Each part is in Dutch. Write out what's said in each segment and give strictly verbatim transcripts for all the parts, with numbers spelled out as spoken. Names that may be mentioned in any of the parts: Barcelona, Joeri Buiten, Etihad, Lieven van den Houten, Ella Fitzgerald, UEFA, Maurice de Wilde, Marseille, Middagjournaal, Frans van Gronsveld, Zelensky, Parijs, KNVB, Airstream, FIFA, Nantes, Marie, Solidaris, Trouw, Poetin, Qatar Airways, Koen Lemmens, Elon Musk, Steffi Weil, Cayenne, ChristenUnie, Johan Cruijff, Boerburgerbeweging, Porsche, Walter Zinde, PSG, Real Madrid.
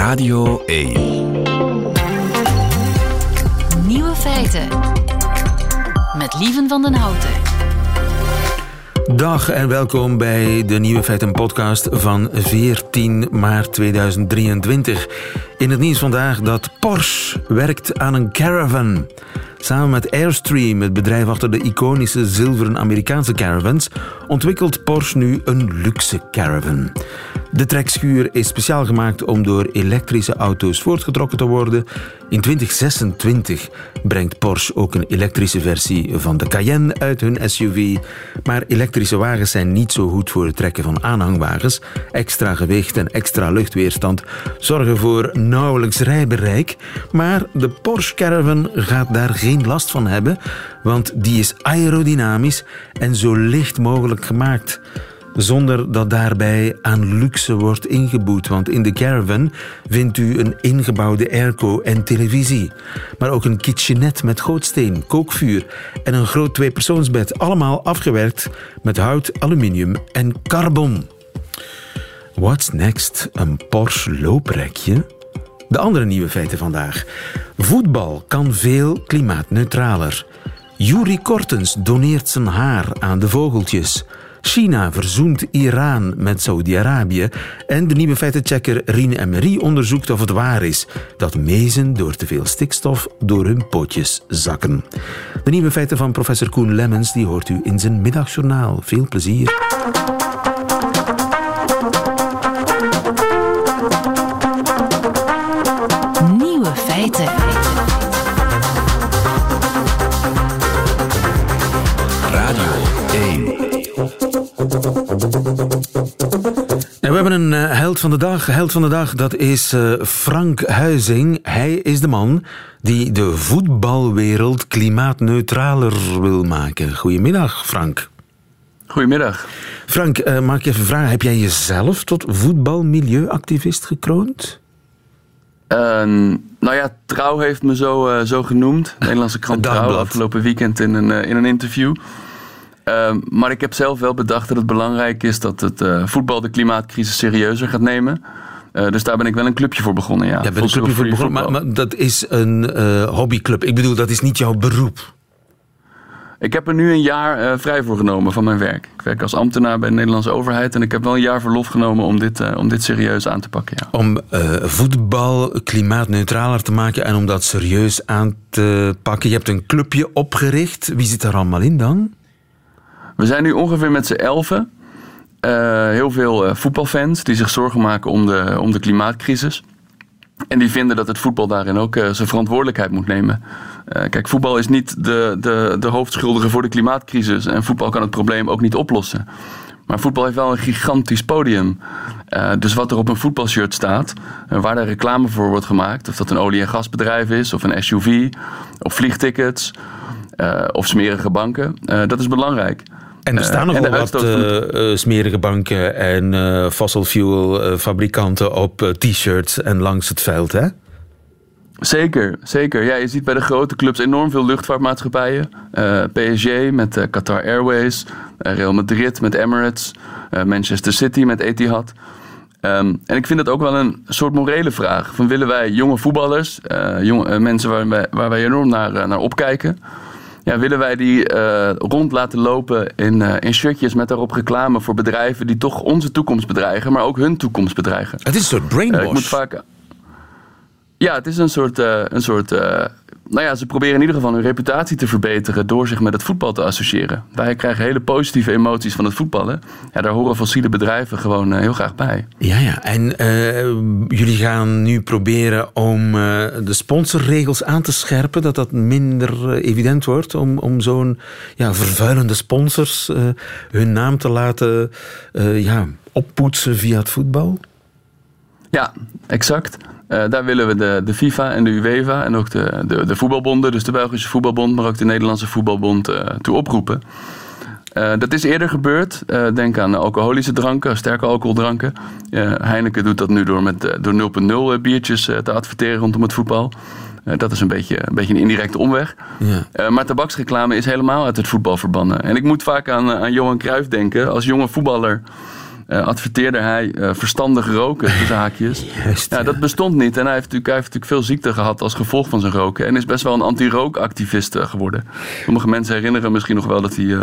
Radio één. Nieuwe feiten. Met Lieven van den Houten. Dag en welkom bij de Nieuwe Feiten podcast van veertien maart tweeduizend drieëntwintig. In het nieuws vandaag dat Porsche werkt aan een caravan. Samen met Airstream, het bedrijf achter de iconische zilveren Amerikaanse caravans, ontwikkelt Porsche nu een luxe caravan. De trekschuur is speciaal gemaakt om door elektrische auto's voortgetrokken te worden. In twintig zesentwintig brengt Porsche ook een elektrische versie van de Cayenne uit hun S U V. Maar elektrische wagens zijn niet zo goed voor het trekken van aanhangwagens. Extra gewicht en extra luchtweerstand zorgen voor nauwelijks rijbereik. Maar de Porsche Caravan gaat daar geen last van hebben, want die is aerodynamisch en zo licht mogelijk gemaakt. Zonder dat daarbij aan luxe wordt ingeboet, want in de caravan vindt u een ingebouwde airco en televisie. Maar ook een kitchenette met gootsteen, kookvuur en een groot tweepersoonsbed. Allemaal afgewerkt met hout, aluminium en carbon. What's next? Een Porsche looprekje? De andere nieuwe feiten vandaag. Voetbal kan veel klimaatneutraler. Joeri Kortens doneert zijn haar aan de vogeltjes. China verzoent Iran met Saudi-Arabië en de nieuwe feitenchecker Rien en Marie onderzoekt of het waar is dat mezen door te veel stikstof door hun pootjes zakken. De nieuwe feiten van professor Koen Lemmens die hoort u in zijn middagjournaal. Veel plezier. Nieuwe feiten. We hebben een held van de dag. Held van de dag, dat is Frank Huizing. Hij is de man die de voetbalwereld klimaatneutraler wil maken. Goedemiddag, Frank. Goedemiddag. Frank, mag ik even vragen, heb jij jezelf tot voetbalmilieuactivist gekroond? Uh, nou ja, Trouw heeft me zo, uh, zo genoemd. De Nederlandse krant Trouw, afgelopen weekend in een, in een interview. Uh, maar ik heb zelf wel bedacht dat het belangrijk is dat het uh, voetbal de klimaatcrisis serieuzer gaat nemen. Uh, dus daar ben ik wel een clubje voor begonnen. Ja, ja, ben een clubje voor begonnen, maar, maar dat is een uh, hobbyclub. Ik bedoel, dat is niet jouw beroep. Ik heb er nu een jaar uh, vrij voor genomen van mijn werk. Ik werk als ambtenaar bij de Nederlandse overheid en ik heb wel een jaar verlof genomen om dit, uh, om dit serieus aan te pakken. Ja. Om uh, voetbal klimaatneutraler te maken en om dat serieus aan te pakken. Je hebt een clubje opgericht. Wie zit daar allemaal in dan? We zijn nu ongeveer met z'n elfen. Uh, heel veel uh, voetbalfans die zich zorgen maken om de, om de klimaatcrisis. En die vinden dat het voetbal daarin ook uh, zijn verantwoordelijkheid moet nemen. Uh, kijk, voetbal is niet de, de, de hoofdschuldige voor de klimaatcrisis. En voetbal kan het probleem ook niet oplossen. Maar voetbal heeft wel een gigantisch podium. Uh, dus wat er op een voetbalshirt staat, uh, waar daar reclame voor wordt gemaakt. Of dat een olie- en gasbedrijf is, of een S U V, of vliegtickets, uh, of smerige banken. Uh, dat is belangrijk. En er staan nogal wat uh, uh, smerige banken en uh, fossil fuel uh, fabrikanten op uh, t-shirts en langs het veld, hè? Zeker, zeker. Ja, je ziet bij de grote clubs enorm veel luchtvaartmaatschappijen. Uh, P S G met uh, Qatar Airways, uh, Real Madrid met Emirates, uh, Manchester City met Etihad. Um, en ik vind dat ook wel een soort morele vraag. Van willen wij jonge voetballers, uh, jonge, uh, mensen waar wij, waar wij enorm naar, uh, naar opkijken... Ja, willen wij die uh, rond laten lopen in, uh, in shirtjes met daarop reclame voor bedrijven die toch onze toekomst bedreigen, maar ook hun toekomst bedreigen? Het is een soort brainwash. Uh, ik moet vaak... Ja, het is een soort... Uh, een soort uh... Nou ja, ze proberen in ieder geval hun reputatie te verbeteren door zich met het voetbal te associëren. Wij krijgen hele positieve emoties van het voetballen. Ja, daar horen fossiele bedrijven gewoon uh, heel graag bij. Ja, ja. En uh, jullie gaan nu proberen om uh, de sponsorregels aan te scherpen, dat dat minder uh, evident wordt om, om zo'n ja, vervuilende sponsors uh, hun naam te laten uh, ja, oppoetsen via het voetbal? Ja, exact. Uh, daar willen we de, de FIFA en de UEFA en ook de, de, de voetbalbonden, dus de Belgische voetbalbond, maar ook de Nederlandse voetbalbond, uh, toe oproepen. Uh, dat is eerder gebeurd. Uh, denk aan alcoholische dranken, sterke alcoholdranken. Uh, Heineken doet dat nu door, met, door nul komma nul biertjes uh, te adverteren rondom het voetbal. Uh, dat is een beetje, een beetje een indirecte omweg. Ja. Uh, maar tabaksreclame is helemaal uit het voetbal verbannen. En ik moet vaak aan, aan Johan Cruijff denken als jonge voetballer. uh, adverteerde hij uh, verstandig roken, tussen haakjes. Juist, ja, ja. Dat bestond niet. En hij heeft, natuurlijk, hij heeft natuurlijk veel ziekte gehad als gevolg van zijn roken. En is best wel een anti-rookactivist geworden. Sommige mensen herinneren misschien nog wel dat hij uh,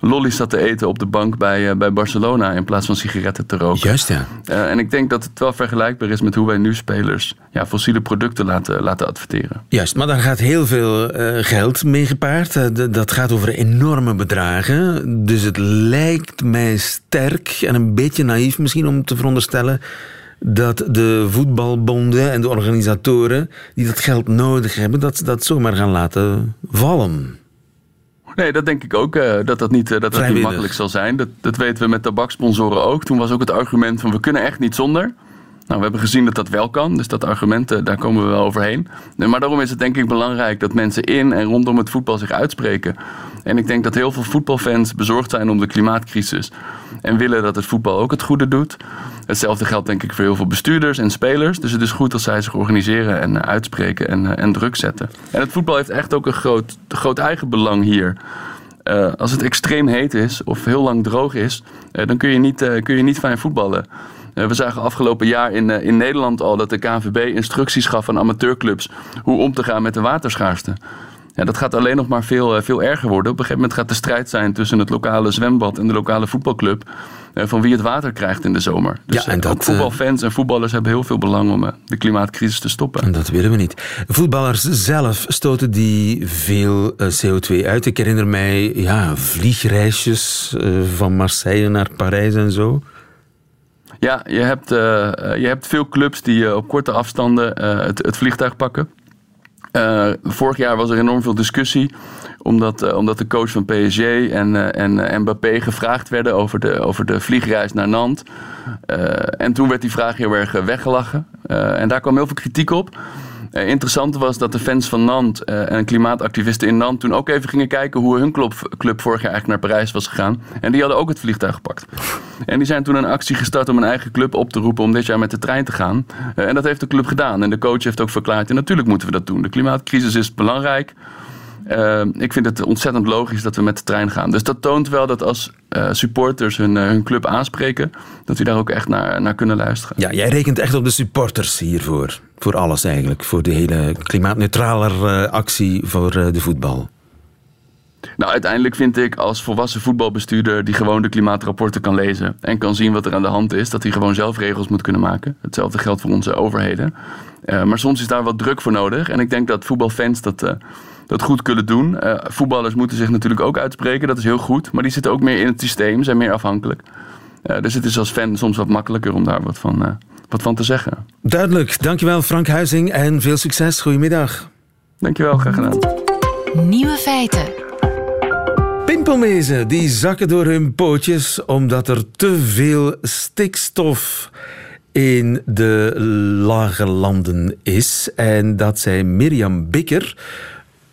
lollies zat te eten op de bank bij, uh, bij Barcelona in plaats van sigaretten te roken. Juist, ja. Uh, en ik denk dat het wel vergelijkbaar is met hoe wij nu spelers ja, fossiele producten laten, laten adverteren. Juist, maar daar gaat heel veel uh, geld mee gepaard. Uh, d- dat gaat over enorme bedragen. Dus het lijkt mij sterk en een beetje naïef misschien om te veronderstellen dat de voetbalbonden en de organisatoren die dat geld nodig hebben, dat ze dat zomaar gaan laten vallen. Nee, dat denk ik ook, uh, dat dat niet, uh, dat dat niet makkelijk zal zijn. Dat, dat weten we met tabakssponsoren ook. Toen was ook het argument van we kunnen echt niet zonder. Nou, we hebben gezien dat dat wel kan, dus dat argument, daar komen we wel overheen. Maar daarom is het denk ik belangrijk dat mensen in en rondom het voetbal zich uitspreken. En ik denk dat heel veel voetbalfans bezorgd zijn om de klimaatcrisis en willen dat het voetbal ook het goede doet. Hetzelfde geldt denk ik voor heel veel bestuurders en spelers. Dus het is goed dat zij zich organiseren en uitspreken en, en druk zetten. En het voetbal heeft echt ook een groot, groot eigen belang hier. Uh, als het extreem heet is of heel lang droog is, uh, dan kun je niet, uh, kun je niet fijn voetballen. We zagen afgelopen jaar in, in Nederland al dat de K N V B instructies gaf aan amateurclubs hoe om te gaan met de waterschaarste. Ja, dat gaat alleen nog maar veel, veel erger worden. Op een gegeven moment gaat de strijd zijn tussen het lokale zwembad en de lokale voetbalclub van wie het water krijgt in de zomer. Dus ja, en dat, ook voetbalfans en voetballers hebben heel veel belang om de klimaatcrisis te stoppen. En dat willen we niet. Voetballers zelf stoten die veel C O twee uit. Ik herinner mij ja, vliegreisjes van Marseille naar Parijs en zo. Ja, je hebt, uh, je hebt veel clubs die uh, op korte afstanden uh, het, het vliegtuig pakken. Uh, vorig jaar was er enorm veel discussie. Omdat, uh, omdat de coach van P S G en, uh, en uh, Mbappé gevraagd werden over de, over de vliegreis naar Nantes. Uh, en toen werd die vraag heel erg uh, weggelachen. Uh, en daar kwam heel veel kritiek op. Uh, interessant was dat de fans van Nantes uh, en klimaatactivisten in Nantes toen ook even gingen kijken hoe hun club, club vorig jaar eigenlijk naar Parijs was gegaan. En die hadden ook het vliegtuig gepakt. En die zijn toen een actie gestart om een eigen club op te roepen om dit jaar met de trein te gaan. Uh, en dat heeft de club gedaan. En de coach heeft ook verklaard, en natuurlijk moeten we dat doen. De klimaatcrisis is belangrijk. Uh, ik vind het ontzettend logisch dat we met de trein gaan. Dus dat toont wel dat als uh, supporters hun, uh, hun club aanspreken, dat die daar ook echt naar, naar kunnen luisteren. Ja, jij rekent echt op de supporters hiervoor. Voor alles eigenlijk. Voor de hele klimaatneutrale uh, actie voor uh, de voetbal. Nou, uiteindelijk vind ik als volwassen voetbalbestuurder die gewoon de klimaatrapporten kan lezen en kan zien wat er aan de hand is, dat hij gewoon zelf regels moet kunnen maken. Hetzelfde geldt voor onze overheden. Uh, maar soms is daar wat druk voor nodig. En ik denk dat voetbalfans dat... Uh, dat goed kunnen doen. Uh, voetballers moeten zich natuurlijk ook uitspreken, dat is heel goed. Maar die zitten ook meer in het systeem, zijn meer afhankelijk. Uh, dus het is als fan soms wat makkelijker om daar wat van, uh, wat van te zeggen. Duidelijk. Dankjewel Frank Huizing en veel succes. Goedemiddag. Dankjewel, graag gedaan. Nieuwe feiten. Pimpelmezen die zakken door hun pootjes omdat er te veel stikstof in de lage landen is. En dat zei Mirjam Bikker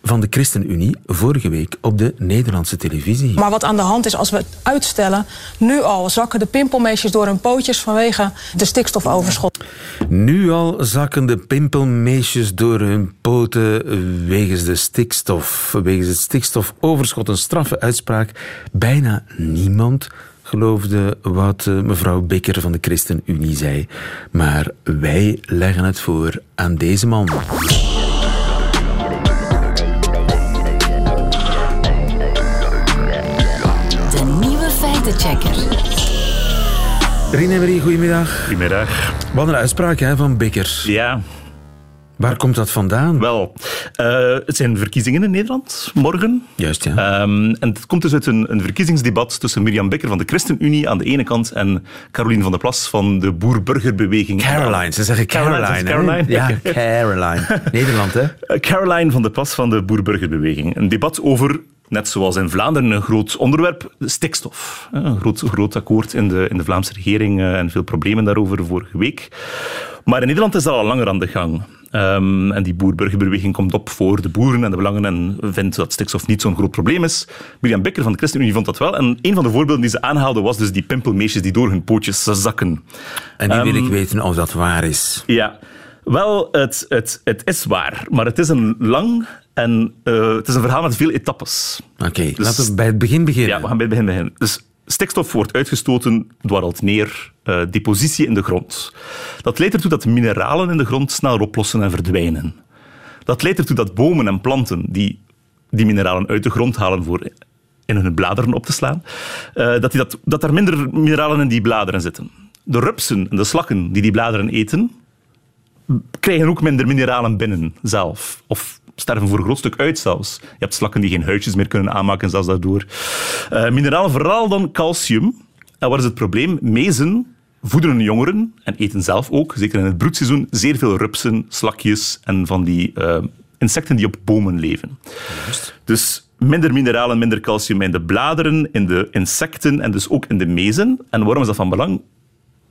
van de ChristenUnie vorige week op de Nederlandse televisie. Maar wat aan de hand is als we het uitstellen, nu al zakken de pimpelmeesjes door hun pootjes vanwege de stikstofoverschot. Nu al zakken de pimpelmeesjes door hun poten wegens de stikstof. Wegens het stikstofoverschot, een straffe uitspraak. Bijna niemand geloofde wat mevrouw Bikker van de ChristenUnie zei. Maar wij leggen het voor aan deze man. Checker. Rien en Marie, goedemiddag. Goedemiddag. Wat een uitspraak hè, van Bikker. Ja. Waar komt dat vandaan? Wel, uh, het zijn verkiezingen in Nederland, morgen. Juist, ja. Um, en het komt dus uit een, een verkiezingsdebat tussen Mirjam Bikker van de ChristenUnie aan de ene kant en Caroline van der Plas van de Boerburgerbeweging. Caroline, ze zeggen Caroline. Caroline, Caroline. Ja, Caroline. Nederland, hè? Caroline van der Plas van de Boerburgerbeweging. Een debat over, net zoals in Vlaanderen, een groot onderwerp, stikstof. Een groot, groot akkoord in de, in de Vlaamse regering en veel problemen daarover vorige week. Maar in Nederland is dat al langer aan de gang. Um, en die boerburgerbeweging komt op voor de boeren en de belangen en vindt dat stikstof niet zo'n groot probleem is. Mirjam Bikker van de ChristenUnie vond dat wel. En een van de voorbeelden die ze aanhaalde was dus die pimpelmeisjes die door hun pootjes zakken. En nu um, wil ik weten of dat waar is. Ja, wel, het, het, het is waar. Maar het is een lang... En uh, het is een verhaal met veel etappes. Oké, okay, dus laten we bij het begin beginnen. Ja, we gaan bij het begin beginnen. Dus Stikstof wordt uitgestoten, dwarrelt neer, uh, depositie in de grond. Dat leidt ertoe dat mineralen in de grond sneller oplossen en verdwijnen. Dat leidt ertoe dat bomen en planten die die mineralen uit de grond halen voor in hun bladeren op te slaan, uh, dat, die dat, dat er minder mineralen in die bladeren zitten. De rupsen en de slakken die die bladeren eten, krijgen ook minder mineralen binnen zelf. Of sterven voor een groot stuk uit zelfs. Je hebt slakken die geen huisjes meer kunnen aanmaken, zelfs daardoor. Uh, mineralen, vooral dan calcium. En wat is het probleem? Mezen voederen jongeren, en eten zelf ook, zeker in het broedseizoen, zeer veel rupsen, slakjes en van die uh, insecten die op bomen leven. Just. Dus minder mineralen, minder calcium in de bladeren, in de insecten en dus ook in de mezen. En waarom is dat van belang?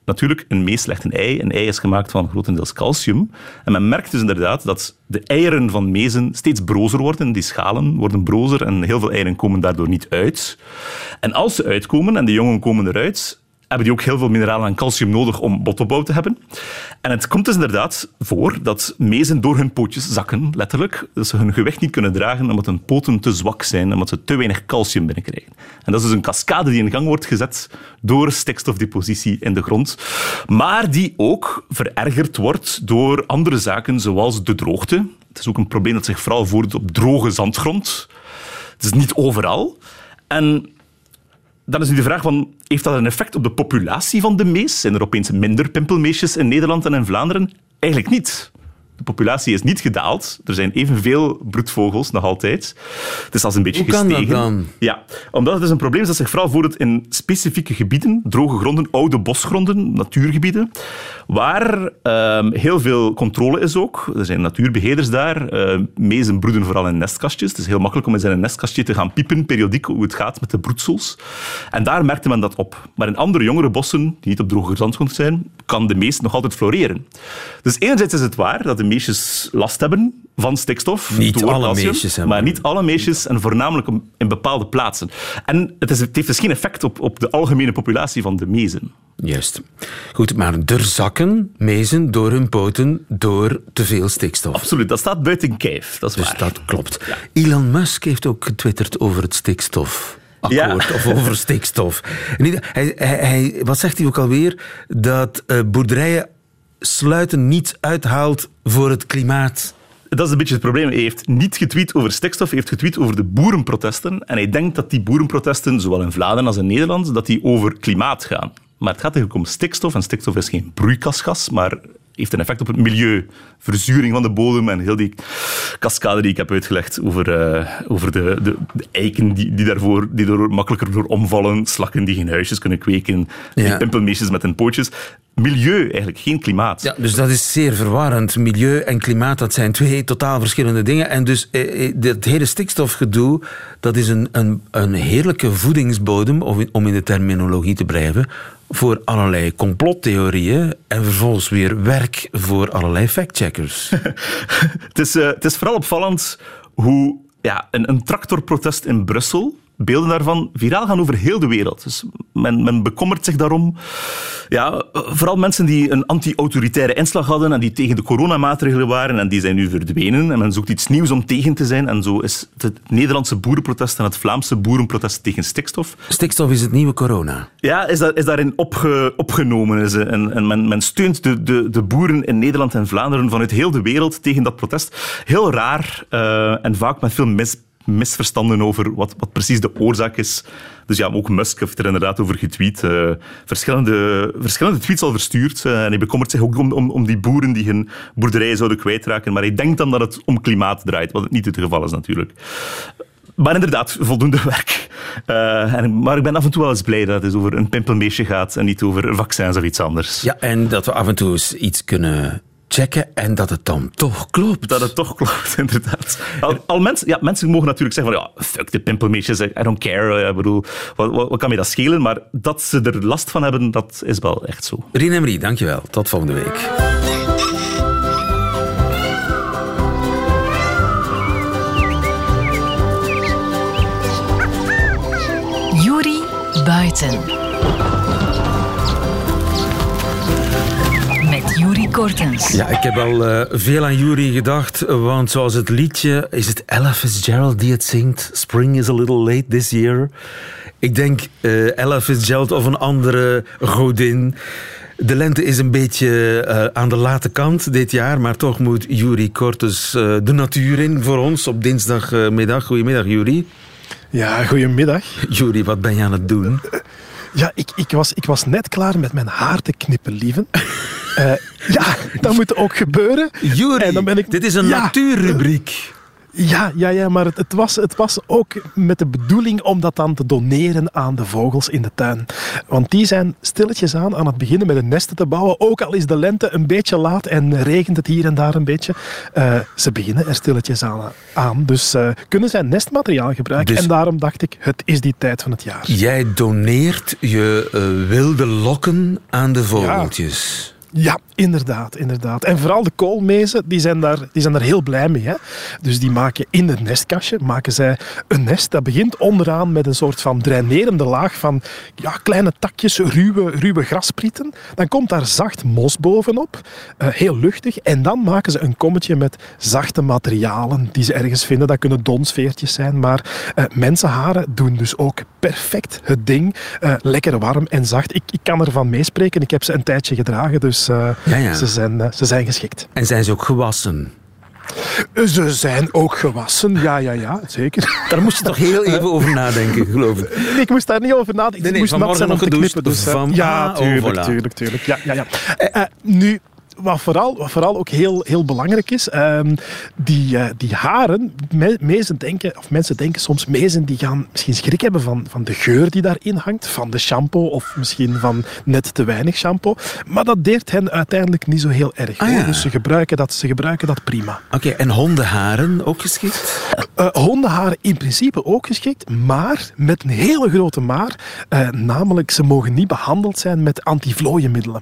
Natuurlijk, een mees legt een ei. Een ei is gemaakt van grotendeels calcium. En men merkt dus inderdaad dat de eieren van mezen steeds brozer worden. Die schalen worden brozer en heel veel eieren komen daardoor niet uit. En als ze uitkomen en de jongen komen eruit, hebben die ook heel veel mineralen en calcium nodig om botopbouw te hebben. En het komt dus inderdaad voor dat mezen door hun pootjes zakken, letterlijk. Dat ze hun gewicht niet kunnen dragen omdat hun poten te zwak zijn, omdat ze te weinig calcium binnenkrijgen. En dat is dus een cascade die in gang wordt gezet door stikstofdepositie in de grond. Maar die ook verergerd wordt door andere zaken, zoals de droogte. Het is ook een probleem dat zich vooral voordoet op droge zandgrond. Het is niet overal. En dan is nu de vraag van, heeft dat een effect op de populatie van de mees? Zijn er opeens minder pimpelmeesjes in Nederland en in Vlaanderen? Eigenlijk niet. De populatie is niet gedaald. Er zijn evenveel broedvogels, nog altijd. Het is als een beetje gestegen. Hoe kan dat dan? Ja, omdat het dus een probleem is dat zich vooral voordoet in specifieke gebieden, droge gronden, oude bosgronden, natuurgebieden, waar uh, heel veel controle is ook. Er zijn natuurbeheerders daar. Uh, mezen broeden vooral in nestkastjes. Het is heel makkelijk om in zijn nestkastje te gaan piepen, periodiek, hoe het gaat met de broedsels. En daar merkte men dat op. Maar in andere jongere bossen, die niet op droge zandgrond zijn, kan de mees nog altijd floreren. Dus enerzijds is het waar dat de meisjes last hebben van stikstof. Niet door alle calcium, meisjes hebben. Maar niet alle meisjes en voornamelijk in bepaalde plaatsen. En het, is, het heeft dus geen effect op, op de algemene populatie van de mezen. Juist. Goed, maar er zakken mezen door hun poten door te veel stikstof. Absoluut, dat staat buiten kijf. Dat is dus waar. Dat klopt. Ja. Elon Musk heeft ook getwitterd over het stikstof. Akkoord, ja. Of over stikstof. Hij, hij, hij, wat zegt hij ook alweer? Dat uh, boerderijen sluiten niets uithaalt voor het klimaat. Dat is een beetje het probleem. Hij heeft niet getweet over stikstof, hij heeft getweet over de boerenprotesten. En hij denkt dat die boerenprotesten, zowel in Vlaanderen als in Nederland, dat die over klimaat gaan. Maar het gaat eigenlijk om stikstof. En stikstof is geen broeikasgas, maar heeft een effect op het milieu. Verzuring van de bodem en heel die cascade die ik heb uitgelegd over, uh, over de, de, de eiken die, die daarvoor die er makkelijker door omvallen, slakken die geen huisjes kunnen kweken, ja. Pimpelmeesjes met hun pootjes. Milieu eigenlijk, geen klimaat. Ja, dus dat is zeer verwarrend. Milieu en klimaat, dat zijn twee totaal verschillende dingen. En dus eh, dat hele stikstofgedoe, dat is een, een, een heerlijke voedingsbodem, om in de terminologie te blijven, voor allerlei complottheorieën en vervolgens weer werk voor allerlei factcheckers. het, is, uh, het is vooral opvallend hoe ja, een, een tractorprotest in Brussel, beelden daarvan viraal gaan over heel de wereld. Dus men, men bekommert zich daarom. Ja, vooral mensen die een anti-autoritaire inslag hadden en die tegen de coronamaatregelen waren en die zijn nu verdwenen. En men zoekt iets nieuws om tegen te zijn. En zo is het Nederlandse boerenprotest en het Vlaamse boerenprotest tegen stikstof. Stikstof is het nieuwe corona. Ja, is, dat, is daarin opge, opgenomen. Is, en, en men, men steunt de, de, de boeren in Nederland en Vlaanderen vanuit heel de wereld tegen dat protest. Heel raar uh, en vaak met veel mis. misverstanden over wat, wat precies de oorzaak is. Dus ja, ook Musk heeft er inderdaad over getweet. Uh, verschillende, verschillende tweets al verstuurd. Uh, en hij bekommert zich ook om, om, om die boeren die hun boerderijen zouden kwijtraken. Maar hij denkt dan dat het om klimaat draait, wat het niet het geval is natuurlijk. Maar inderdaad, voldoende werk. Uh, en, maar ik ben af en toe wel eens blij dat het over een pimpelmeesje gaat en niet over vaccins of iets anders. Ja, en dat we af en toe eens iets kunnen checken en dat het dan toch klopt. Dat het toch klopt, inderdaad. Al, al mensen, ja, mensen mogen natuurlijk zeggen van ja, fuck de pimpelmeisjes, I don't care. Ik bedoel, wat, wat, wat kan mij dat schelen? Maar dat ze er last van hebben, dat is wel echt zo. Rien en Marie, dankjewel. Tot volgende week. Joeri Buiten. Met Joeri Joeri Kortens. Ja, ik heb al uh, veel aan Joeri gedacht, want zoals het liedje... Is het Ella Fitzgerald die het zingt? Spring is a little late this year. Ik denk uh, Ella Fitzgerald of een andere godin... De lente is een beetje uh, aan de late kant dit jaar, maar toch moet Joeri Kortens uh, de natuur in voor ons op dinsdagmiddag. Goedemiddag, Joeri. Ja, goedemiddag. Joeri, wat ben je aan het doen? Ja, ik, ik, was, ik was net klaar met mijn haar te knippen, lieven. uh, ja, dat moet ook gebeuren. Joeri, ik... dit is een ja. natuurrubriek. Ja, ja, ja, maar het, het, was, het was ook met de bedoeling om dat dan te doneren aan de vogels in de tuin. Want die zijn stilletjes aan aan het beginnen met hun nesten te bouwen. Ook al is de lente een beetje laat en regent het hier en daar een beetje. Uh, ze beginnen er stilletjes aan. aan dus uh, kunnen zij nestmateriaal gebruiken. Dus en daarom dacht ik, het is die tijd van het jaar. Jij doneert je uh, wilde lokken aan de vogeltjes. Ja. Ja, inderdaad, inderdaad. En vooral de koolmezen, die zijn daar, die zijn daar heel blij mee. Hè? Dus die maken in het nestkastje maken zij een nest. Dat begint onderaan met een soort van drainerende laag van ja, kleine takjes, ruwe, ruwe grasprieten. Dan komt daar zacht mos bovenop, uh, heel luchtig. En dan maken ze een kommetje met zachte materialen die ze ergens vinden. Dat kunnen donsveertjes zijn, maar uh, mensenharen doen dus ook perfect het ding. Uh, lekker warm en zacht. Ik, ik kan ervan meespreken. Ik heb ze een tijdje gedragen, dus... Uh, ja, ja. Ze, zijn, uh, ze zijn geschikt. En zijn ze ook gewassen? Ze zijn ook gewassen, ja, ja, ja, zeker. Daar moest je toch heel even over nadenken, geloof ik. Nee, ik moest daar niet over nadenken. Nee, nee, ik moest nat zijn om te knippen. Dus, van... Ja, tuurlijk, tuurlijk, tuurlijk. Ja, ja, ja. Uh, uh, nu... Wat vooral, wat vooral ook heel, heel belangrijk is, uh, die, uh, die haren, me, mezen denken, of mensen denken soms, mezen die gaan misschien schrik hebben van, van de geur die daarin hangt, van de shampoo of misschien van net te weinig shampoo. Maar dat deert hen uiteindelijk niet zo heel erg. Ah, ja. Dus ze gebruiken dat, ze gebruiken dat prima. Oké, okay, en hondenharen ook geschikt? Uh, hondenharen in principe ook geschikt, maar met een hele grote maar. Uh, namelijk, ze mogen niet behandeld zijn met antivlooienmiddelen.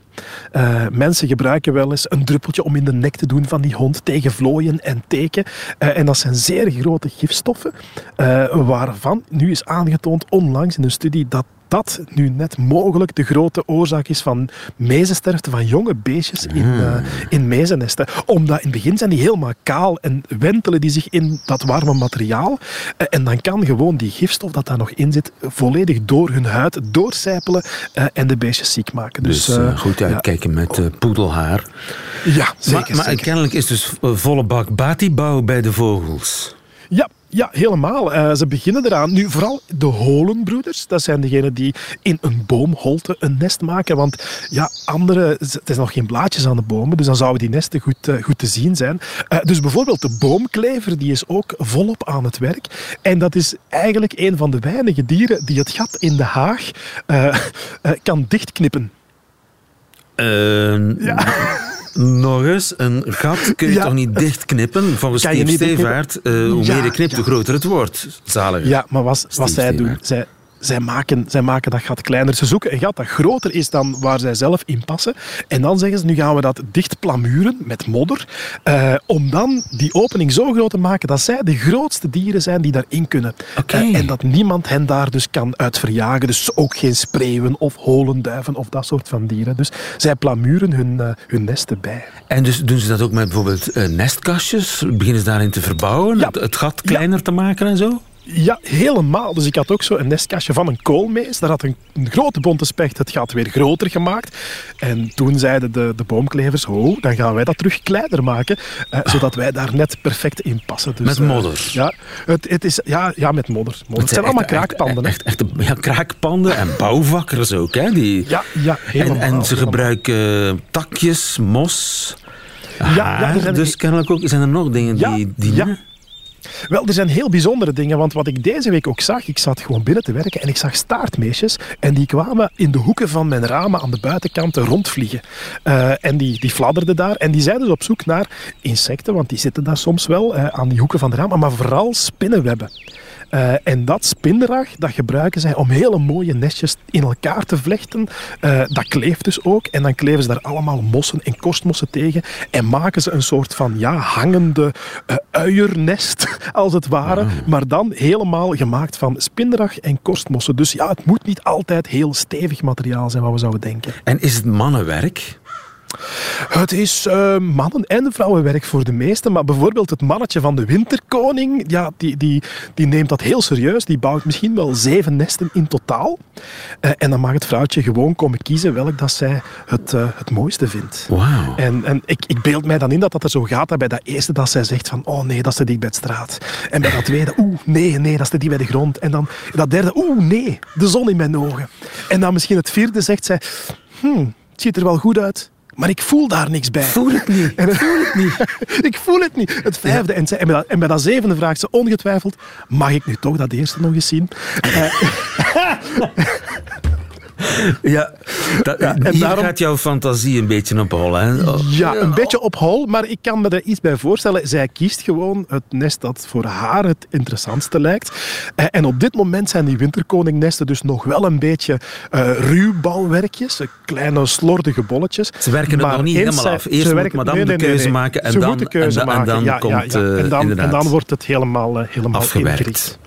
Uh, mensen gebruiken wel eens een druppeltje om in de nek te doen van die hond tegen vlooien en teken. Uh, en dat zijn zeer grote gifstoffen, uh, waarvan nu is aangetoond onlangs in een studie dat dat nu net mogelijk de grote oorzaak is van mezensterfte van jonge beestjes in, uh, in mezennesten. Omdat in het begin zijn die helemaal kaal en wentelen die zich in dat warme materiaal. Uh, en dan kan gewoon die gifstof dat daar nog in zit volledig door hun huid doorcijpelen uh, en de beestjes ziek maken. Dus, dus uh, goed uitkijken ja. met uh, poedelhaar. Ja, zeker. Maar, maar zeker. Kennelijk is dus volle bak batibouw bij de vogels. Ja. Ja, helemaal. Uh, ze beginnen eraan. Nu, vooral de holenbroeders. Dat zijn degenen die in een boomholte een nest maken. Want ja, andere, het is nog geen blaadjes aan de bomen, dus dan zouden die nesten goed, uh, goed te zien zijn. Uh, dus bijvoorbeeld de boomklever, die is ook volop aan het werk. En dat is eigenlijk een van de weinige dieren die het gat in de haag uh, uh, kan dichtknippen. Uh, ja. Nog eens, een gat kun je ja. toch niet dichtknippen? Volgens Steve Stevaart, uh, hoe ja, meer je knipt, ja. hoe groter het wordt. Zaliger. Ja, maar was, wat zij doen... Zij Zij maken, zij maken dat gat kleiner. Ze zoeken een gat dat groter is dan waar zij zelf in passen. En dan zeggen ze, nu gaan we dat dicht plamuren met modder. Uh, om dan die opening zo groot te maken dat zij de grootste dieren zijn die daarin kunnen. Okay. Uh, en dat niemand hen daar dus kan uitverjagen. Dus ook geen spreeuwen of holenduiven of dat soort van dieren. Dus zij plamuren hun, uh, hun nesten bij. En dus doen ze dat ook met bijvoorbeeld uh, nestkastjes? Beginnen ze daarin te verbouwen? Ja. Het, het gat kleiner ja. te maken en zo? Ja, helemaal. Dus ik had ook zo een nestkastje van een koolmees. Daar had een, een grote bonte specht het gat weer groter gemaakt. En toen zeiden de, de boomklevers, oh, dan gaan wij dat terug kleiner maken. Uh, ah. Zodat wij daar net perfect in passen. Dus, met modder. Uh, ja, het, het is, ja, ja, met modder. modder. Het, het zijn echt, allemaal kraakpanden. Echt, echt, echt, ja, kraakpanden en bouwvakkers ook. Hè, die... Ja, ja, helemaal. En, en ze helemaal. gebruiken uh, takjes, mos, haar. Ja, ja, er zijn... Dus kennelijk ook, zijn er nog dingen ja, die dienen? Ja. Wel, er zijn heel bijzondere dingen, want wat ik deze week ook zag, ik zat gewoon binnen te werken en ik zag staartmeesjes en die kwamen in de hoeken van mijn ramen aan de buitenkanten rondvliegen. Uh, en die, die fladderden daar en die zijn dus op zoek naar insecten, want die zitten daar soms wel uh, aan die hoeken van de ramen, maar vooral spinnenwebben. Uh, en dat spindrag, dat gebruiken zij om hele mooie nestjes in elkaar te vlechten. Uh, dat kleeft dus ook. En dan kleven ze daar allemaal mossen en korstmossen tegen. En maken ze een soort van ja, hangende uh, uiernest, als het ware. Wow. Maar dan helemaal gemaakt van spindrag en korstmossen. Dus ja, het moet niet altijd heel stevig materiaal zijn wat we zouden denken. En is het mannenwerk? Het is uh, mannen- en vrouwenwerk voor de meesten, maar bijvoorbeeld het mannetje van de winterkoning, ja, die, die, die neemt dat heel serieus. Die bouwt misschien wel zeven nesten in totaal. Uh, en dan mag het vrouwtje gewoon komen kiezen welk dat zij het, uh, het mooiste vindt. Wow. En, en ik, ik beeld mij dan in dat dat er zo gaat, dat bij dat eerste dat zij zegt van, oh nee, dat is te dicht bij de straat. En bij dat tweede, oeh, nee, nee, dat is te dicht bij de grond. En dan dat derde, oeh, nee, de zon in mijn ogen. En dan misschien het vierde zegt zij, hmm, het ziet er wel goed uit. Maar ik voel daar niks bij. Voel het niet. En, voel het niet. ik voel het niet. Het vijfde. Ja. En, ze, en, bij dat, en bij dat zevende vraagt ze ongetwijfeld... Mag ik nu toch dat eerste nog eens zien? Ja, dat, ja en hier daarom, gaat jouw fantasie een beetje op hol. Hè? Oh. Ja, een beetje op hol, maar ik kan me er iets bij voorstellen. Zij kiest gewoon het nest dat voor haar het interessantste lijkt. En op dit moment zijn die winterkoningnesten dus nog wel een beetje uh, ruw bouwwerkjes. Kleine slordige bolletjes. Ze werken maar het nog niet helemaal zij, af. Eerst moet madame nee, nee, de keuze nee, nee. maken en ze dan, de keuze en, maken. En dan ja, komt ja, ja. En dan, inderdaad en dan wordt het helemaal, uh, helemaal afgewerkt. Ingericht.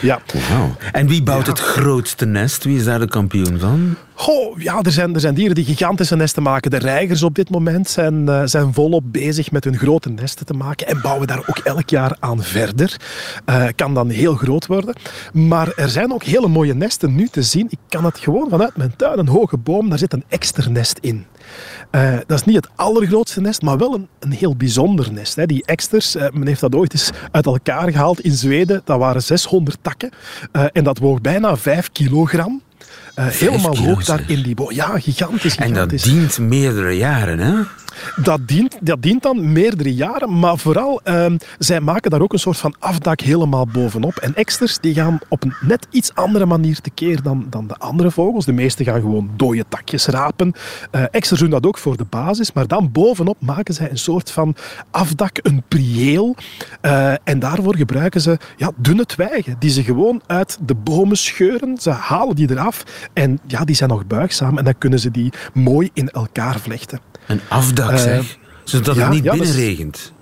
Ja. Wow. En wie bouwt ja. het grootste nest? Wie is daar de kampioen van? Goh, ja, er zijn, er zijn dieren die gigantische nesten maken. De reigers op dit moment zijn, uh, zijn volop bezig met hun grote nesten te maken en bouwen daar ook elk jaar aan verder. Uh, kan dan heel groot worden. Maar er zijn ook hele mooie nesten nu te zien. Ik kan het gewoon vanuit mijn tuin, een hoge boom, daar zit een eksternest in. Uh, dat is niet het allergrootste nest, maar wel een, een heel bijzonder nest. Hè. Die eksters, uh, men heeft dat ooit eens uit elkaar gehaald in Zweden. Dat waren zeshonderd takken uh, en dat woog bijna vijf kilogram. Uh, helemaal hoog daar in die boom. Ja, gigantisch, gigantisch. En dat dient meerdere jaren, hè? Dat dient, dat dient dan meerdere jaren, maar vooral, uh, zij maken daar ook een soort van afdak helemaal bovenop. En eksters, die gaan op een net iets andere manier tekeer dan, dan de andere vogels. De meeste gaan gewoon dode takjes rapen. Uh, eksters doen dat ook voor de basis, maar dan bovenop maken zij een soort van afdak, een prieel. Uh, en daarvoor gebruiken ze ja, dunne twijgen, die ze gewoon uit de bomen scheuren. Ze halen die eraf en ja, die zijn nog buigzaam en dan kunnen ze die mooi in elkaar vlechten. Een afdak, zeg. Uh, Zodat ja, het niet ja, binnenregent.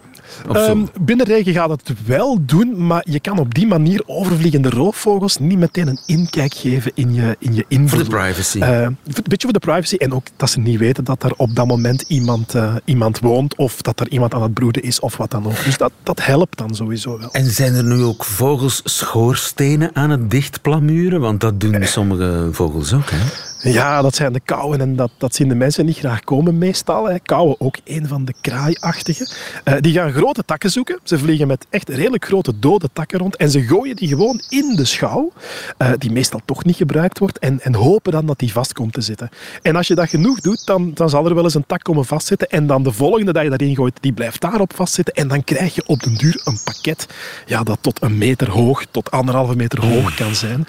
Um, binnenregen gaat het wel doen, maar je kan op die manier overvliegende roofvogels niet meteen een inkijk geven in je, in je invloed. Voor de privacy. Uh, een beetje voor de privacy. En ook dat ze niet weten dat er op dat moment iemand, uh, iemand woont of dat er iemand aan het broeden is of wat dan ook. Dus dat, dat helpt dan sowieso wel. En zijn er nu ook vogels schoorstenen aan het dichtplamuren? Want dat doen uh. sommige vogels ook, hè? Ja, dat zijn de kauwen en dat, dat zien de mensen niet graag komen meestal. Hè. Kauwen, ook een van de kraaiachtigen. Uh, die gaan grote takken zoeken. Ze vliegen met echt redelijk grote dode takken rond en ze gooien die gewoon in de schouw, uh, die meestal toch niet gebruikt wordt, en, en hopen dan dat die vast komt te zitten. En als je dat genoeg doet, dan, dan zal er wel eens een tak komen vastzitten en dan de volgende dat je daarin gooit, die blijft daarop vastzitten en dan krijg je op den duur een pakket ja, dat tot een meter hoog, tot anderhalve meter hoog kan zijn.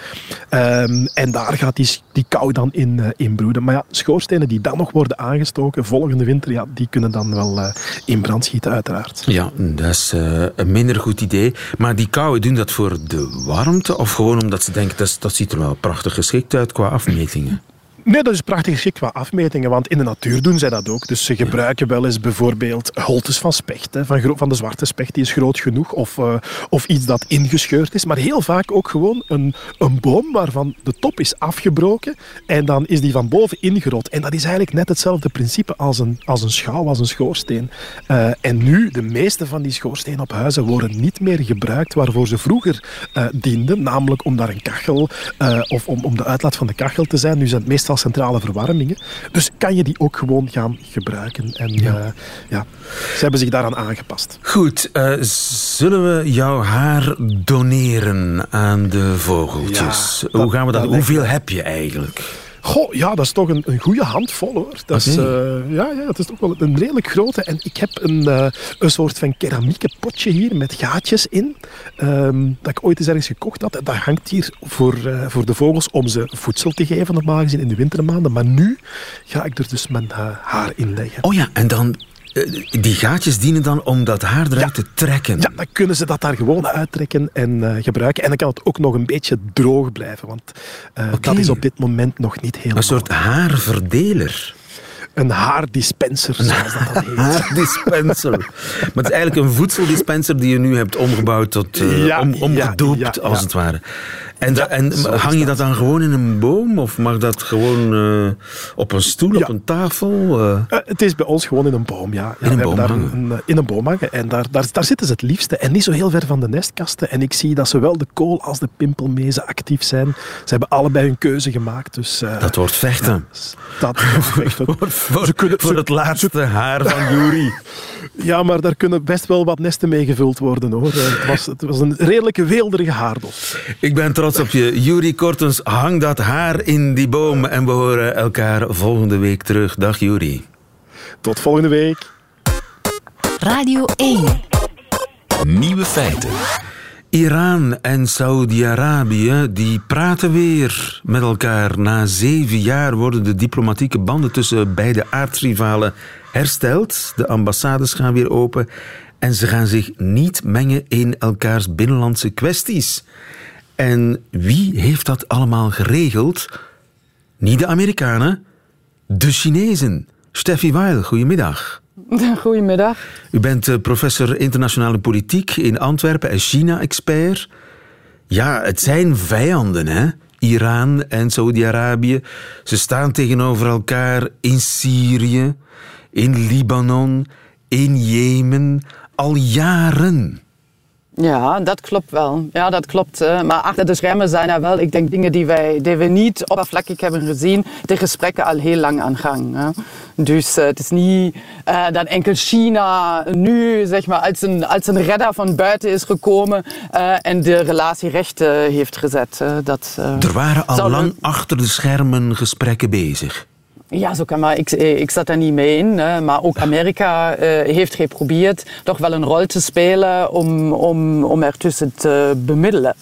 Um, en daar gaat die, die kou dan in inbroeden. Maar ja, schoorstenen die dan nog worden aangestoken volgende winter, ja, die kunnen dan wel uh, in brand schieten, uiteraard. Ja, dat is uh, een minder goed idee. Maar die kauwen doen dat voor de warmte of gewoon omdat ze denken, dat, dat ziet er wel prachtig geschikt uit qua afmetingen? Nee, dat is prachtig geschikt qua afmetingen, want in de natuur doen zij dat ook. Dus ze gebruiken wel eens bijvoorbeeld holtes van specht, hè, van, gro- van de zwarte specht, die is groot genoeg, of, uh, of iets dat ingescheurd is. Maar heel vaak ook gewoon een, een boom waarvan de top is afgebroken en dan is die van boven ingerot. En dat is eigenlijk net hetzelfde principe als een, als een schouw, als een schoorsteen. Uh, en nu, de meeste van die schoorstenen op huizen worden niet meer gebruikt waarvoor ze vroeger uh, dienden, namelijk om daar een kachel uh, of om, om de uitlaat van de kachel te zijn. Nu zijn het meestal centrale verwarmingen. Dus kan je die ook gewoon gaan gebruiken. En ja, uh, ja. ze hebben zich daaraan aangepast. Goed, uh, zullen we jouw haar doneren aan de vogeltjes? Ja, dat, Hoe gaan we dat, dat hoeveel lijkt... heb je eigenlijk? Goh, ja, dat is toch een, een goede handvol, hoor. Dat is, okay. uh, ja, ja, dat is toch wel een redelijk grote. En ik heb een, uh, een soort van keramieke potje hier met gaatjes in. Um, dat ik ooit eens ergens gekocht had. Dat hangt hier voor, uh, voor de vogels om ze voedsel te geven, normaal gezien in de wintermaanden. Maar nu ga ik er dus mijn uh, haar in leggen. Oh ja, en dan... Die gaatjes dienen dan om dat haar eruit ja. te trekken? Ja, dan kunnen ze dat daar gewoon uittrekken en uh, gebruiken. En dan kan het ook nog een beetje droog blijven, want uh, okay. dat is op dit moment nog niet helemaal... Een soort haarverdeler? Een haardispenser, zoals dat dan heet. Haardispenser. Maar het is eigenlijk een voedseldispenser die je nu hebt omgebouwd tot... Uh, ja, om, omgedoopt, ja, ja, als ja. het ware. En, da- ja, en hang je dat dan gewoon in een boom? Of mag dat gewoon uh, op een stoel, ja. op een tafel? Uh... Uh, het is bij ons gewoon in een boom, ja. ja in, een boom daar een, een, in een boom hangen. En daar, daar, daar zitten ze het liefste. En niet zo heel ver van de nestkasten. En ik zie dat zowel de kool als de pimpelmezen actief zijn. Ze hebben allebei hun keuze gemaakt. Dus, uh, dat wordt vechten. Ja, dat wordt vechten. voor, ze kunnen, voor ze, het laatste haar van Joeri. Ja, maar daar kunnen best wel wat nesten mee gevuld worden, hoor. Het was, het was een redelijke weelderige haardos. Ik ben trots op je. Joeri Kortens, hang dat haar in die boom. En we horen elkaar volgende week terug. Dag, Joeri. Tot volgende week. Radio één. Nieuwe feiten. Iran en Saoedi-Arabië die praten weer met elkaar. Na zeven jaar worden de diplomatieke banden tussen beide aardsrivalen hersteld. De ambassades gaan weer open en ze gaan zich niet mengen in elkaars binnenlandse kwesties. En wie heeft dat allemaal geregeld? Niet de Amerikanen, de Chinezen. Steffi Weil, goedemiddag. Goedemiddag. U bent professor internationale politiek in Antwerpen en China-expert. Ja, het zijn vijanden, hè? Iran en Saoedi-Arabië. Ze staan tegenover elkaar in Syrië, in Libanon, in Jemen, al jaren. Ja, dat klopt wel. Ja, dat klopt. Maar achter de schermen zijn er wel, ik denk, dingen die, wij, die we niet oppervlakkig hebben gezien. De gesprekken al heel lang aan gang. Hè. Dus uh, het is niet uh, dat enkel China nu zeg maar, als, een, als een redder van buiten is gekomen uh, en de relatie recht uh, heeft gezet. Uh, dat, uh, er waren al lang we... achter de schermen gesprekken bezig. Ja, zo kan maar. Ik, ik zat daar niet mee in. Hè. Maar ook Amerika uh, heeft geprobeerd toch wel een rol te spelen om, om, om ertussen te bemiddelen.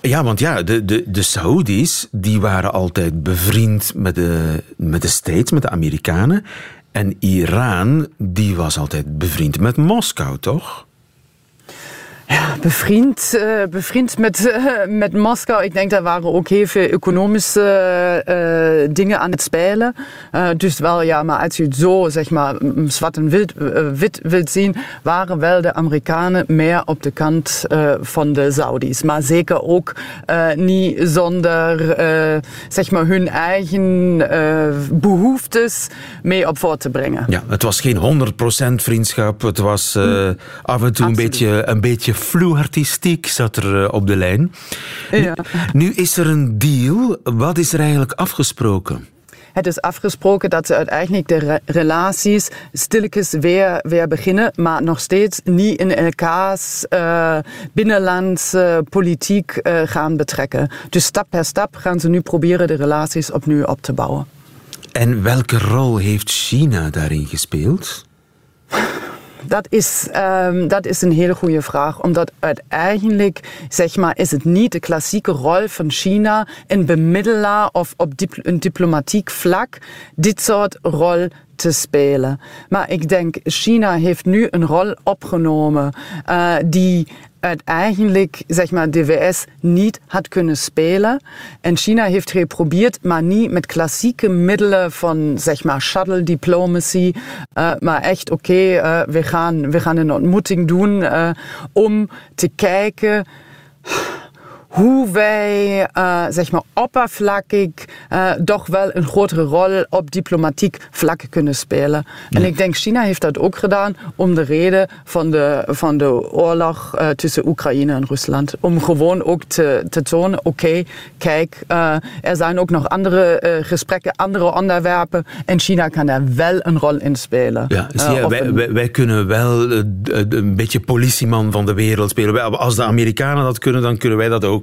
Ja, want ja, de, de, de Saoedi's die waren altijd bevriend met de, met de States, met de Amerikanen. En Iran die was altijd bevriend met Moskou, toch? Ja, bevriend, uh, bevriend met, uh, met Moskou. Ik denk, daar waren ook heel veel economische uh, dingen aan het spelen. Uh, dus wel, ja, maar als je het zo, zeg maar, zwart en wit, uh, wit wilt zien, waren wel de Amerikanen meer op de kant uh, van de Saudis. Maar zeker ook uh, niet zonder, uh, zeg maar, hun eigen uh, behoeftes mee op voor te brengen. Ja, het was geen honderd procent vriendschap. Het was uh, af en toe een beetje, een beetje vloeartistiek zat er op de lijn. Ja. Nu, nu is er een deal. Wat is er eigenlijk afgesproken? Het is afgesproken dat ze uiteindelijk de re- relaties stilletjes weer, weer beginnen, maar nog steeds niet in elkaars uh, binnenlandse politiek uh, gaan betrekken. Dus stap per stap gaan ze nu proberen de relaties opnieuw op te bouwen. En welke rol heeft China daarin gespeeld? Dat is, um, dat is een hele goede vraag. Omdat uiteindelijk zeg maar, is het niet de klassieke rol van China een bemiddelaar of op dip- een diplomatiek vlak dit soort rol te spelen. Maar ik denk, China heeft nu een rol opgenomen uh, die uiteindelijk zeg maar, de W S niet had kunnen spelen. En China heeft geprobeerd, maar niet met klassieke middelen van zeg maar, shuttle diplomacy. Uh, maar echt, oké, okay, uh, we, gaan, we gaan een ontmoeting doen uh, om te kijken hoe wij uh, zeg maar oppervlakkig uh, toch wel een grotere rol op diplomatiek vlak kunnen spelen. Ja. En ik denk China heeft dat ook gedaan om de reden van de, van de oorlog uh, tussen Oekraïne en Rusland. Om gewoon ook te, te tonen, oké, okay, kijk, uh, er zijn ook nog andere uh, gesprekken, andere onderwerpen en China kan daar wel een rol in spelen. Ja, uh, ja wij, een... wij, wij kunnen wel uh, een beetje politieman van de wereld spelen. Als de Amerikanen dat kunnen, dan kunnen wij dat ook.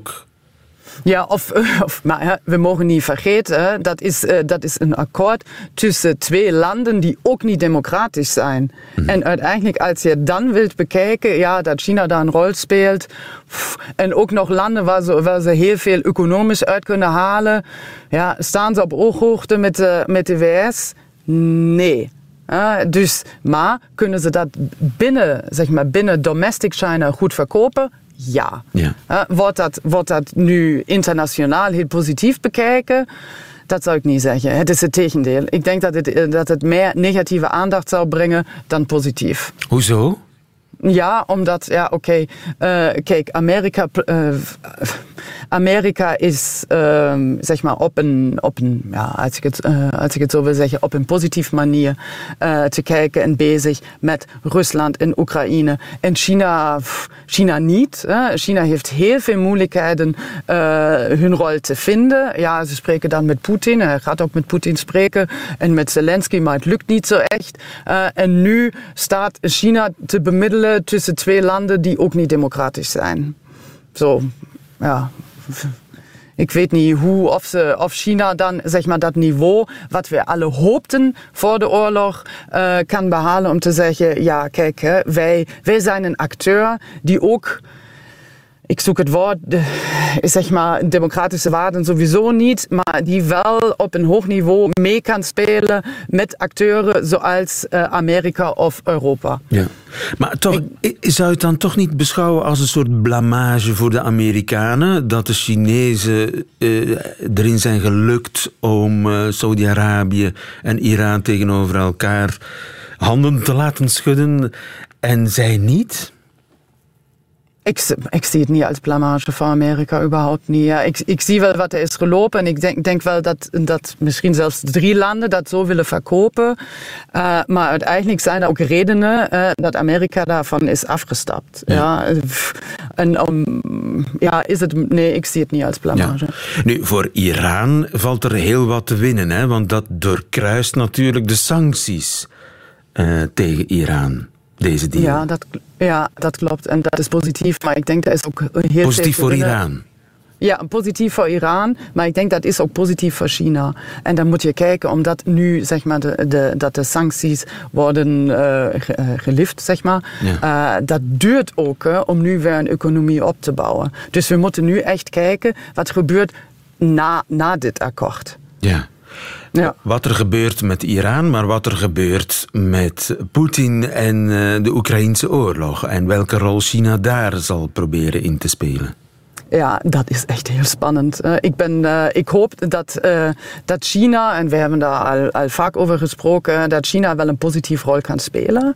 Ja, of, of, maar we mogen niet vergeten, dat is, dat is een akkoord tussen twee landen die ook niet democratisch zijn. Mm. En uiteindelijk, als je dan wilt bekijken, ja, dat China daar een rol speelt, en ook nog landen waar ze, waar ze heel veel economisch uit kunnen halen, ja, staan ze op ooghoogte met de, met de W S? Nee. Uh, dus, maar kunnen ze dat binnen, zeg maar, binnen domestic China goed verkopen? Ja. ja. Uh, wordt, dat, wordt dat nu internationaal heel positief bekijken? Dat zou ik niet zeggen. Het is het tegendeel. Ik denk dat het, dat het meer negatieve aandacht zou brengen dan positief. Hoezo? Ja, omdat, ja, oké, okay, uh, kijk, Amerika uh, Amerika is, uh, zeg maar, op een, op een ja, als ik het, uh, als ik het zo wil zeggen, op een positieve manier uh, te kijken en bezig met Rusland en Oekraïne. En China, pff, China niet. Hè. China heeft heel veel moeilijkheden uh, hun rol te vinden. Ja, ze spreken dan met Poetin. Hij gaat ook met Poetin spreken en met Zelensky, maar het lukt niet zo echt. Uh, en nu staat China te bemiddelen tussen twee landen die ook niet democratisch zijn. Zo, ja. Ik weet niet hoe, of, ze, of China dan, zeg maar, dat niveau wat we alle hoopten voor de oorlog uh, kan behalen om te zeggen, ja, kijk, hè, wij, wij zijn een acteur die ook, ik zoek het woord, de, zeg maar, democratische waarden sowieso niet, maar die wel op een hoog niveau mee kan spelen met acteuren zoals uh, Amerika of Europa. Ja. Maar toch, ik, zou je het dan toch niet beschouwen als een soort blamage voor de Amerikanen, dat de Chinezen uh, erin zijn gelukt om uh, Saudi-Arabië en Iran tegenover elkaar handen te laten schudden en zij niet? Ik, ik zie het niet als blamage van Amerika, überhaupt niet. Ja. Ik, ik zie wel wat er is gelopen en ik denk, denk wel dat, dat misschien zelfs drie landen dat zo willen verkopen. Uh, maar uiteindelijk zijn er ook redenen uh, dat Amerika daarvan is afgestapt. Ja. Ja. En um, ja, is het, nee, ik zie het niet als blamage. Ja. Nu, voor Iran valt er heel wat te winnen, hè? Want dat doorkruist natuurlijk de sancties uh, tegen Iran. Deze deal. Ja, dat, ja, dat klopt. En dat is positief. Maar ik denk dat is ook heel positief voor Iran. Ja, positief voor Iran, maar ik denk dat is ook positief voor China. En dan moet je kijken, omdat nu, zeg maar, de, de, dat de sancties worden uh, gelift, zeg maar. Ja. Uh, dat duurt ook hè, om nu weer een economie op te bouwen. Dus we moeten nu echt kijken wat gebeurt na, na dit akkoord. Ja. Ja. Wat er gebeurt met Iran, maar wat er gebeurt met Poetin en de Oekraïnse oorlog. En welke rol China daar zal proberen in te spelen. Ja, dat is echt heel spannend. Ik, ben, ik hoop dat, dat China, en we hebben daar al, al vaak over gesproken, dat China wel een positieve rol kan spelen.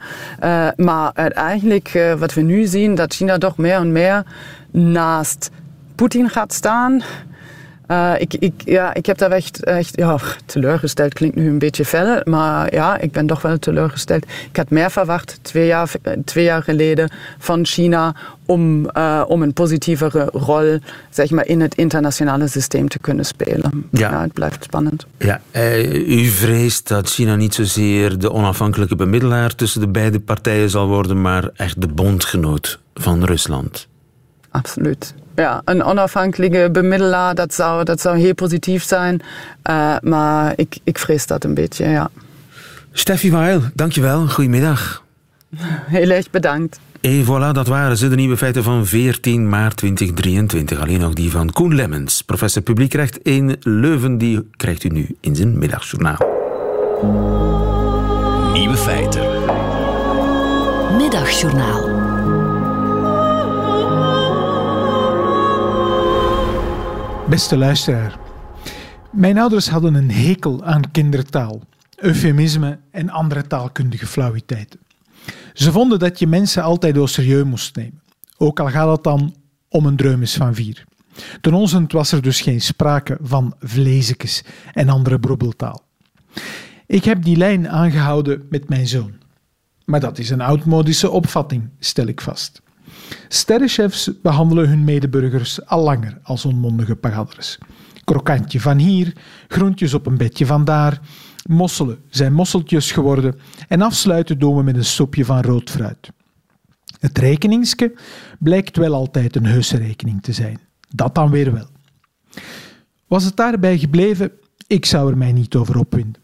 Maar eigenlijk wat we nu zien, dat China toch meer en meer naast Poetin gaat staan. Uh, ik, ik, ja, ik heb daar echt, echt ja, teleurgesteld, klinkt nu een beetje fel, maar ja, ik ben toch wel teleurgesteld. Ik had meer verwacht, twee jaar, twee jaar geleden, van China om, uh, om een positievere rol, zeg maar, in het internationale systeem te kunnen spelen. Ja, ja het blijft spannend. Ja, uh, u vreest dat China niet zozeer de onafhankelijke bemiddelaar tussen de beide partijen zal worden, maar echt de bondgenoot van Rusland. Absoluut. Ja, een onafhankelijke bemiddelaar, dat zou, dat zou heel positief zijn. Uh, maar ik, ik vrees dat een beetje, ja. Steffi Weil, dankjewel. Goedemiddag. Heel erg bedankt. En voilà, dat waren ze, de nieuwe feiten van veertien maart tweeduizend drieëntwintig. Alleen nog die van Koen Lemmens, professor publiekrecht in Leuven. Die krijgt u nu in zijn middagjournaal. Nieuwe feiten. Middagjournaal. Beste luisteraar, mijn ouders hadden een hekel aan kindertaal, eufemisme en andere taalkundige flauwiteiten. Ze vonden dat je mensen altijd au sérieux moest nemen, ook al gaat het dan om een dreumes van vier. Ten onzent was er dus geen sprake van vleesjes en andere brobbeltaal. Ik heb die lijn aangehouden met mijn zoon. Maar dat is een oudmodische opvatting, stel ik vast. Sterrenchefs behandelen hun medeburgers al langer als onmondige pagadders. Krokantje van hier, groentjes op een bedje van daar, mosselen zijn mosseltjes geworden en afsluiten doen we met een soepje van rood fruit. Het rekeningske blijkt wel altijd een heuse rekening te zijn. Dat dan weer wel. Was het daarbij gebleven? Ik zou er mij niet over opwinden.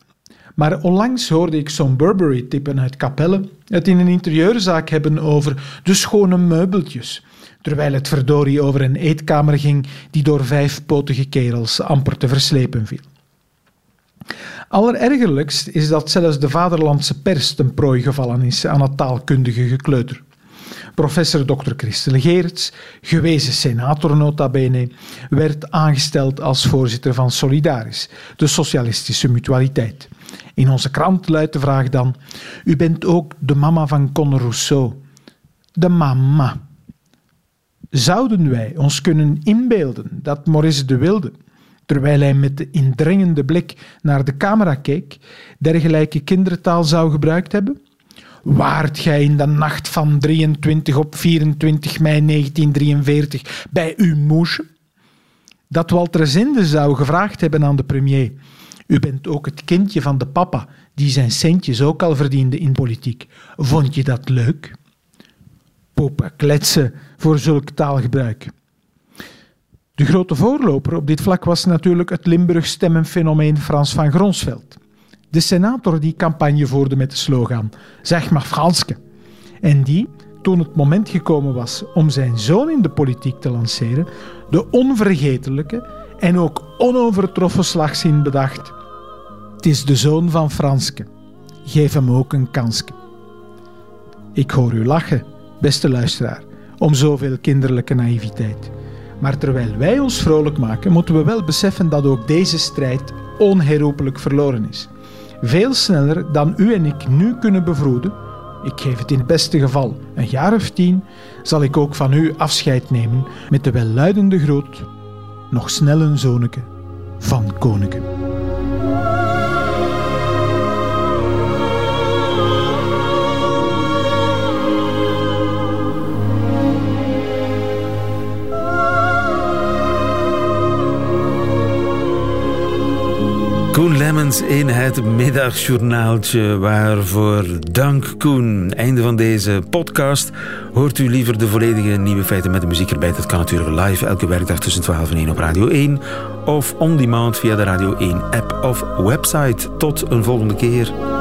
Maar onlangs hoorde ik zo'n Burberry-typen uit Kapelle het in een interieurzaak hebben over de schone meubeltjes, terwijl het verdorie over een eetkamer ging die door vijfpotige kerels amper te verslepen viel. Allerergerlijkst is dat zelfs de vaderlandse pers ten prooi gevallen is aan het taalkundige gekleuter. Professor dokter Christel Geerts, gewezen senator nota bene, werd aangesteld als voorzitter van Solidaris, de socialistische mutualiteit. In onze krant luidt de vraag dan: u bent ook de mama van Conor Rousseau. De mama. Zouden wij ons kunnen inbeelden dat Maurice de Wilde, terwijl hij met de indringende blik naar de camera keek, dergelijke kindertaal zou gebruikt hebben? Waart gij in de nacht van drieëntwintig op vierentwintig mei negentien drieënveertig bij uw moesje? Dat Walter Zinde zou gevraagd hebben aan de premier: u bent ook het kindje van de papa, die zijn centjes ook al verdiende in politiek. Vond je dat leuk? Popa kletsen voor zulk taalgebruik. De grote voorloper op dit vlak was natuurlijk het Limburgs stemmenfenomeen Frans van Gronsveld. De senator die campagne voerde met de slogan "Zeg maar Franske", en die, toen het moment gekomen was om zijn zoon in de politiek te lanceren, de onvergetelijke en ook onovertroffen slagzin bedacht: "Het is de zoon van Franske, geef hem ook een kanske." Ik hoor u lachen, beste luisteraar, om zoveel kinderlijke naïviteit. Maar terwijl wij ons vrolijk maken, moeten we wel beseffen dat ook deze strijd onherroepelijk verloren is. Veel sneller dan u en ik nu kunnen bevroeden, ik geef het in het beste geval een jaar of tien, zal ik ook van u afscheid nemen met de welluidende groet: nog snel een zoneke van Koneke. Koen Lemmens in het middagjournaaltje. Waarvoor dank, Koen. Einde van deze podcast. Hoort u liever de volledige Nieuwe Feiten met de muziek erbij? Dat kan natuurlijk live elke werkdag tussen twaalf en één op Radio één. Of on demand via de Radio één app of website. Tot een volgende keer.